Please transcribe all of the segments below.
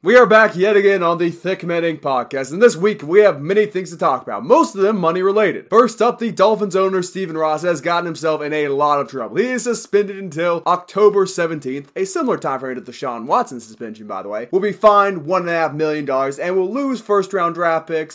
We are back yet again on the Thickman Inc. podcast, and this week we have many things to talk about, most of them money-related. First up, the Dolphins owner Stephen Ross has gotten himself in a lot of trouble. He is suspended until October 17th, a similar time frame to the Deshaun Watson suspension, by the way. Will be fined $1.5 million and will lose a first-round draft pick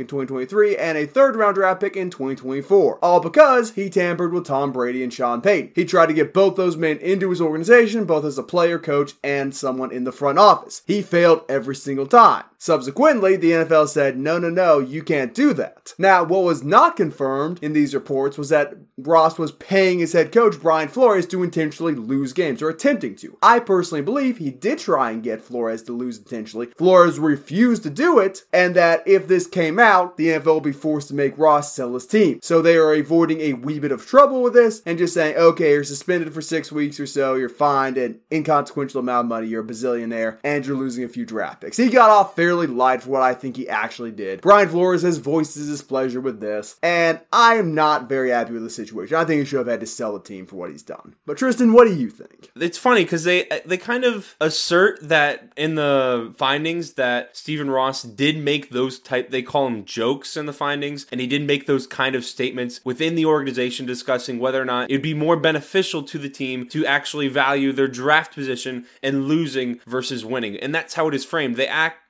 in 2023 and a third-round draft pick in 2024, all because he tampered with Tom Brady and Sean Payton. He tried to get both those men into his organization, both as a player, coach, and someone in the front office. He failed every single time. Subsequently, the NFL said, no, you can't do that. Now, what was not confirmed in these reports was that Ross was paying his head coach, Brian Flores, to intentionally lose games, or attempting to. I personally believe he did try and get Flores to lose intentionally. Flores refused to do it, and that if this came out, the NFL will be forced to make Ross sell his team. So they are avoiding a wee bit of trouble with this, and just saying, okay, you're suspended for 6 weeks or so, you're fined an inconsequential amount of money, you're a bazillionaire, and you're losing a few draft picks. He got off fairly lied for what I think he actually did. Brian Flores has voiced his displeasure with this, and I am not very happy with the situation. I think he should have had to sell the team for what he's done. But Tristan, what do you think? It's funny because they kind of assert that in the findings that Stephen Ross did make those they call them jokes in the findings, and he did make those kind of statements within the organization discussing whether or not it'd be more beneficial to the team to actually value their draft position and losing versus winning. And that's how it is framed.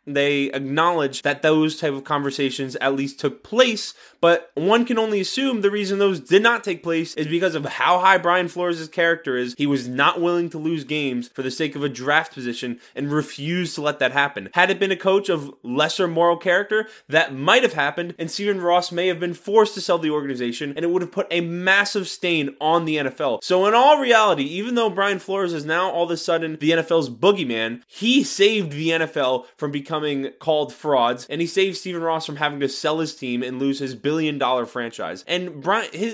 They acknowledge that those type of conversations at least took place, but one can only assume the reason those did not take place is because of how high Brian Flores' character is. He was not willing to lose games for the sake of a draft position and refused to let that happen. Had it been a coach of lesser moral character, that might have happened, and Stephen Ross may have been forced to sell the organization, and it would have put a massive stain on the NFL. So in all reality, even though Brian Flores is now all of a sudden the NFL's boogeyman, he saved the NFL from becoming called frauds, and he saved Stephen Ross from having to sell his team and lose his billion-dollar franchise. And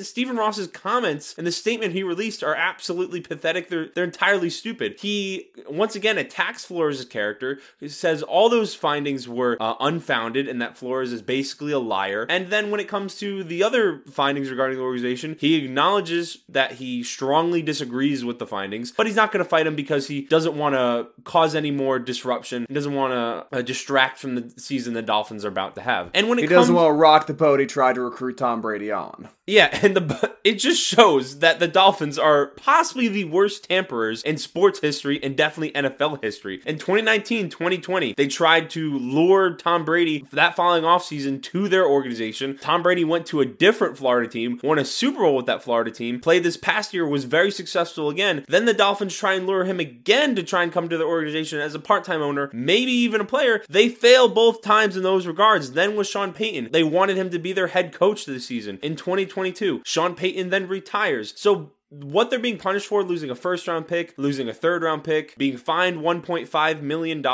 Stephen Ross's comments and the statement he released are absolutely pathetic. They're entirely stupid. He once again attacks Flores' character. He says all those findings were unfounded and that Flores is basically a liar. And then when it comes to the other findings regarding the organization, he acknowledges that he strongly disagrees with the findings, but he's not going to fight him because he doesn't want to cause any more disruption. He doesn't want to distract from the season the Dolphins are about to have. And when it comes, he doesn't want to rock the boat he tried to recruit Tom Brady on. Yeah, and it just shows that the Dolphins are possibly the worst tamperers in sports history and definitely NFL history. In 2019-2020, they tried to lure Tom Brady that following offseason to their organization. Tom Brady went to a different Florida team, won a Super Bowl with that Florida team, played this past year, was very successful again. Then the Dolphins try and lure him again to try and come to their organization as a part-time owner, maybe even a player. They failed both times in those regards. Then with Sean Payton, they wanted him to be their head coach this season. In 2022, Sean Payton then retires. So what they're being punished for, losing a first-round pick, losing a third-round pick, being fined $1.5 million,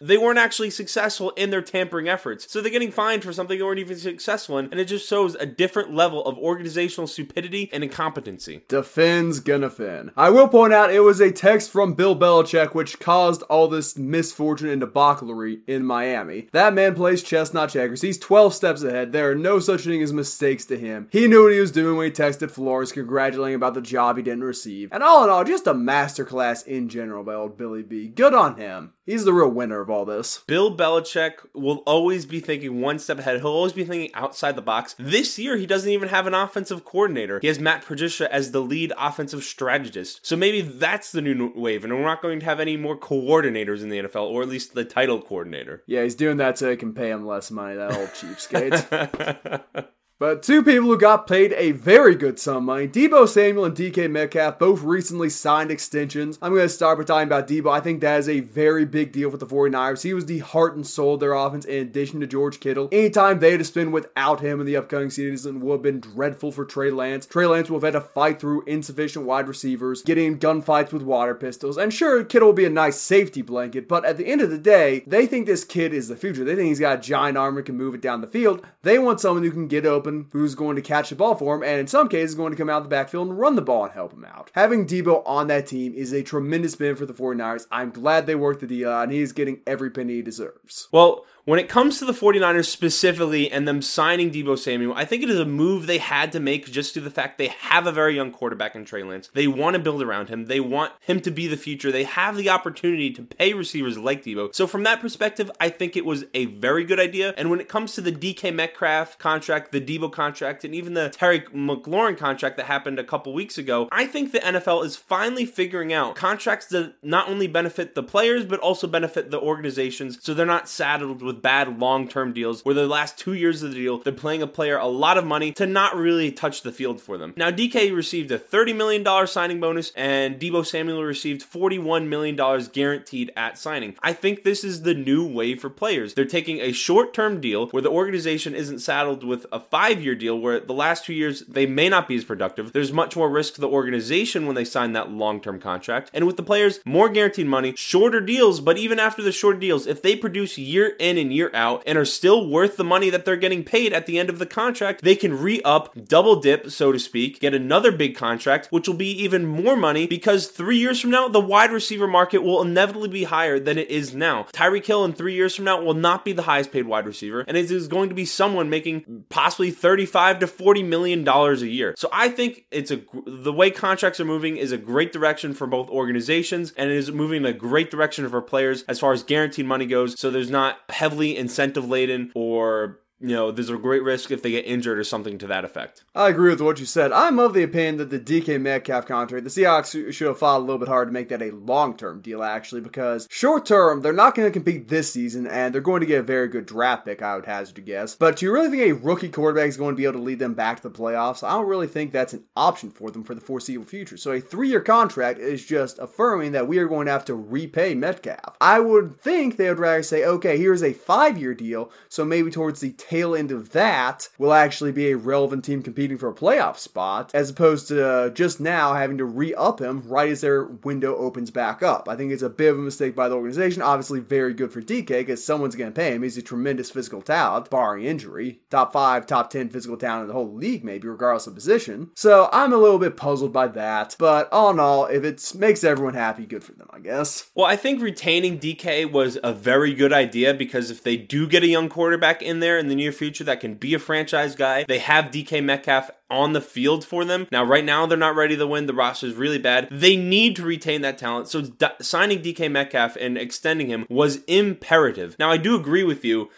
they weren't actually successful in their tampering efforts. So they're getting fined for something they weren't even successful in, and it just shows a different level of organizational stupidity and incompetency. Defends gonna fin. I will point out it was a text from Bill Belichick which caused all this misfortune and debauchery in Miami. That man plays chess, not checkers. He's 12 steps ahead. There are no such thing as mistakes to him. He knew what he was doing when he texted Flores congratulating about the job he didn't receive. And all in all, just a masterclass in general by old Billy B. Good on him. He's the real winner of all this. Bill Belichick will always be thinking one step ahead. He'll always be thinking outside the box. This year, he doesn't even have an offensive coordinator. He has Matt Patricia as the lead offensive strategist. So maybe that's the new wave, and we're not going to have any more coordinators in the NFL, or at least the title coordinator. Yeah, he's doing that so they can pay him less money, that old cheapskate. But two people who got paid a very good sum of money, Deebo Samuel and DK Metcalf, both recently signed extensions. I'm going to start by talking about Deebo. I think that is a very big deal for the 49ers. He was the heart and soul of their offense in addition to George Kittle. Anytime they had to spend without him in the upcoming season would have been dreadful for Trey Lance. Trey Lance will have had to fight through insufficient wide receivers, getting gunfights with water pistols. And sure, Kittle will be a nice safety blanket, but at the end of the day, they think this kid is the future. They think he's got a giant arm and can move it down the field. They want someone who can get open open, who's going to catch the ball for him, and in some cases going to come out of the backfield and run the ball and help him out. Having Deebo on that team is a tremendous benefit for the 49ers. I'm glad they worked the deal, and he's getting every penny he deserves. Well, when it comes to the 49ers specifically and them signing Deebo Samuel, I think it is a move they had to make just due to the fact they have a very young quarterback in Trey Lance. They want to build around him. They want him to be the future. They have the opportunity to pay receivers like Deebo. So from that perspective, I think it was a very good idea. And when it comes to the DK Metcalf contract, the Deebo contract, and even the Terry McLaurin contract that happened a couple weeks ago, I think the NFL is finally figuring out contracts that not only benefit the players, but also benefit the organizations, so they're not saddled with bad long-term deals where the last 2 years of the deal, they're paying a player a lot of money to not really touch the field for them. Now, DK received a $30 million signing bonus, and Deebo Samuel received $41 million guaranteed at signing. I think this is the new way for players. They're taking a short-term deal where the organization isn't saddled with a 5-year deal where the last 2 years, they may not be as productive. There's much more risk to the organization when they sign that long-term contract. And with the players, more guaranteed money, shorter deals, but even after the shorter deals, if they produce year in and year out and are still worth the money that they're getting paid at the end of the contract, they can re-up, double dip, so to speak, get another big contract, which will be even more money because 3 years from now, the wide receiver market will inevitably be higher than it is now. Tyreek Hill in 3 years from now will not be the highest paid wide receiver, and it is going to be someone making possibly $35 to $40 million a year. So I think it's the way contracts are moving is a great direction for both organizations, and it is moving in a great direction for players as far as guaranteed money goes, so there's not heavily incentive laden or there's a great risk if they get injured or something to that effect. I agree with what you said. I'm of the opinion that the DK Metcalf contract, the Seahawks should have fought a little bit hard to make that a long-term deal, actually, because short-term, they're not going to compete this season, and they're going to get a very good draft pick, I would hazard to guess. But do you really think a rookie quarterback is going to be able to lead them back to the playoffs? I don't really think that's an option for them for the foreseeable future. So a 3-year contract is just affirming that we are going to have to repay Metcalf. I would think they would rather say, okay, here's a 5-year deal, so maybe towards the tail end of that will actually be a relevant team competing for a playoff spot, as opposed to just now having to re-up him right as their window opens back up. I think it's a bit of a mistake by the organization. Obviously very good for DK because someone's going to pay him. He's a tremendous physical talent, barring injury. Top 5, top 10 physical talent in the whole league, maybe, regardless of position. So I'm a little bit puzzled by that, but all in all, if it makes everyone happy, good for them, I guess. Well, I think retaining DK was a very good idea because if they do get a young quarterback in there in the near future that can be a franchise guy, they have DK Metcalf on the field for them. Now, right now, they're not ready to win. The roster is really bad. They need to retain that talent. So signing DK Metcalf and extending him was imperative. Now, I do agree with you.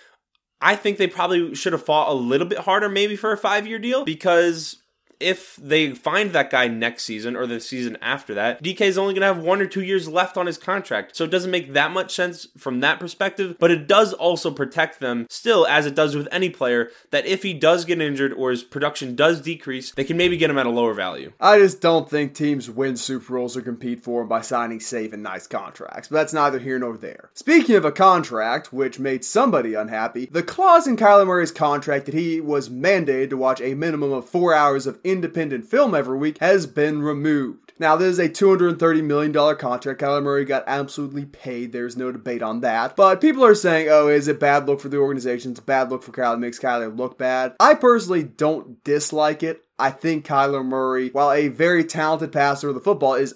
I think they probably should have fought a little bit harder maybe for a 5-year deal because if they find that guy next season or the season after that, DK is only going to have 1 or 2 years left on his contract. So it doesn't make that much sense from that perspective, but it does also protect them still, as it does with any player, that if he does get injured or his production does decrease, they can maybe get him at a lower value. I just don't think teams win Super Bowls or compete for him by signing safe and nice contracts, but that's neither here nor there. Speaking of a contract, which made somebody unhappy, the clause in Kyler Murray's contract that he was mandated to watch a minimum of 4 hours of independent film every week has been removed. Now, this is a $230 million contract. Kyler Murray got absolutely paid. There's no debate on that. But people are saying, oh, is it bad look for the organization? It's a bad look for Kyler. It makes Kyler look bad. I personally don't dislike it. I think Kyler Murray, while a very talented passer of the football, is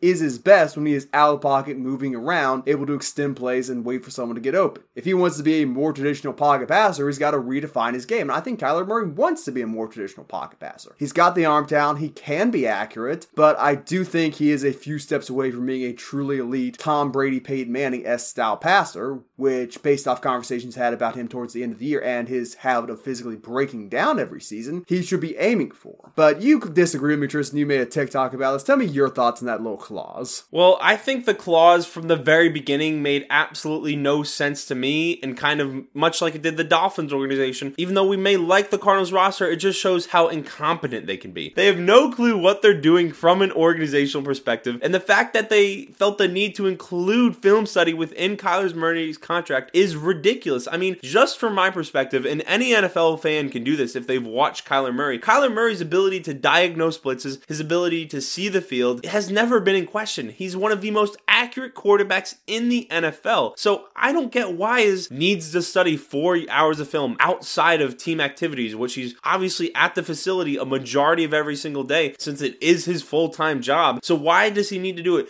his best when he is out of the pocket, moving around, able to extend plays and wait for someone to get open. If he wants to be a more traditional pocket passer, he's got to redefine his game. And I think Kyler Murray wants to be a more traditional pocket passer. He's got the arm talent. He can be accurate, but I do think he is a few steps away from being a truly elite Tom Brady, Peyton Manning-esque style passer, which based off conversations had about him towards the end of the year and his habit of physically breaking down every season, he should be aiming for. But you could disagree with me, Tristan. You made a TikTok about this. Tell me your thoughts on that little clause. Well, I think the clause from the very beginning made absolutely no sense to me, and kind of much like it did the Dolphins organization. Even though we may like the Cardinals roster, it just shows how incompetent they can be. They have no clue what they're doing from an organizational perspective, and the fact that they felt the need to include film study within Kyler Murray's contract is ridiculous. I mean, just from my perspective, and any NFL fan can do this if they've watched Kyler Murray, Kyler Murray's ability to diagnose blitzes, his ability to see the field, has never been in question. He's one of the most accurate quarterbacks in the NFL. So I don't get why Iz needs to study 4 hours of film outside of team activities, which he's obviously at the facility a majority of every single day since it is his full-time job. So why does he need to do it?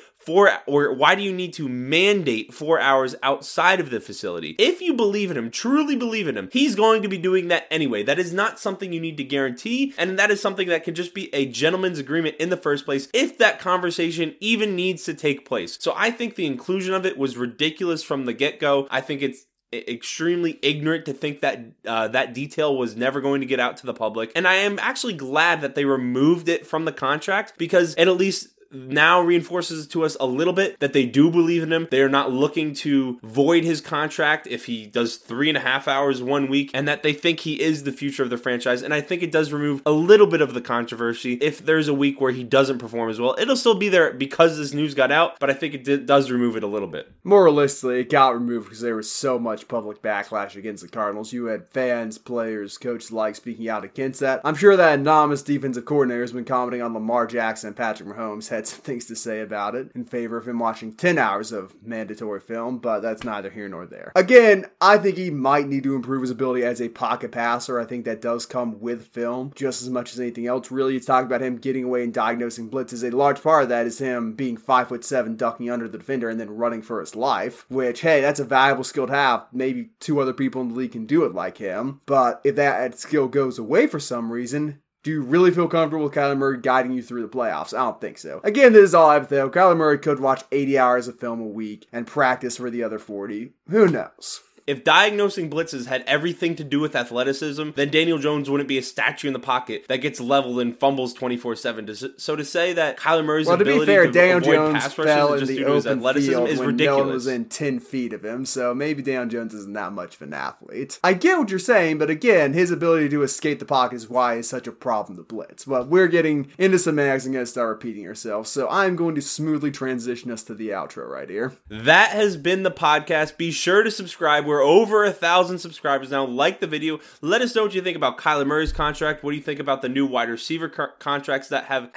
Why do you need to mandate 4 hours outside of the facility? If you believe in him, truly believe in him, he's going to be doing that anyway. That is not something you need to guarantee, and that is something that can just be a gentleman's agreement in the first place if that conversation even needs to take place. So I think the inclusion of it was ridiculous from the get-go. I think it's extremely ignorant to think that that detail was never going to get out to the public, and I am actually glad that they removed it from the contract because it at least now reinforces to us a little bit that they do believe in him. They are not looking to void his contract if he does 3.5 hours one week, and that they think he is the future of the franchise. And I think it does remove a little bit of the controversy. If there's a week where he doesn't perform as well, it'll still be there because this news got out, but I think it does remove it a little bit. More realistically, it got removed because there was so much public backlash against the Cardinals. You had fans, players, coaches alike speaking out against that. I'm sure that anonymous defensive coordinator has been commenting on Lamar Jackson and Patrick Mahomes had some things to say about it in favor of him watching 10 hours of mandatory film, but that's neither here nor there. Again, I think he might need to improve his ability as a pocket passer. I think that does come with film just as much as anything else. Really, it's talking about him getting away and diagnosing blitzes. A large part of that is him being 5'7", ducking under the defender and then running for his life, which, hey, that's a valuable skill to have. Maybe two other people in the league can do it like him, but if that skill goes away for some reason, do you really feel comfortable with Kyler Murray guiding you through the playoffs? I don't think so. Again, this is all hypothetical. Kyler Murray could watch 80 hours of film a week and practice for the other 40. Who knows? If diagnosing blitzes had everything to do with athleticism, then Daniel Jones wouldn't be a statue in the pocket that gets leveled and fumbles 24/7. So to say that Kyler Murray's ability to avoid pass rushes is just due to his athleticism is ridiculous. No one was in 10 feet of him, so maybe Daniel Jones isn't that much of an athlete. I get what you're saying, but again, his ability to escape the pocket is why it's such a problem to blitz. But we're getting into semantics and going to start repeating ourselves, so I'm going to smoothly transition us to the outro right here. That has been the podcast. Be sure to subscribe. We're over 1,000 subscribers now. Like the video. Let us know what you think about Kyler Murray's contract. What do you think about the new wide receiver contracts that have...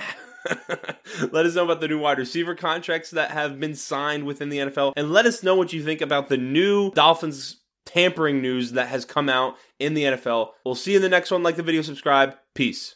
Let us know about the new wide receiver contracts that have been signed within the NFL. And let us know what you think about the new Dolphins tampering news that has come out in the NFL. We'll see you in the next one. Like the video, subscribe. Peace.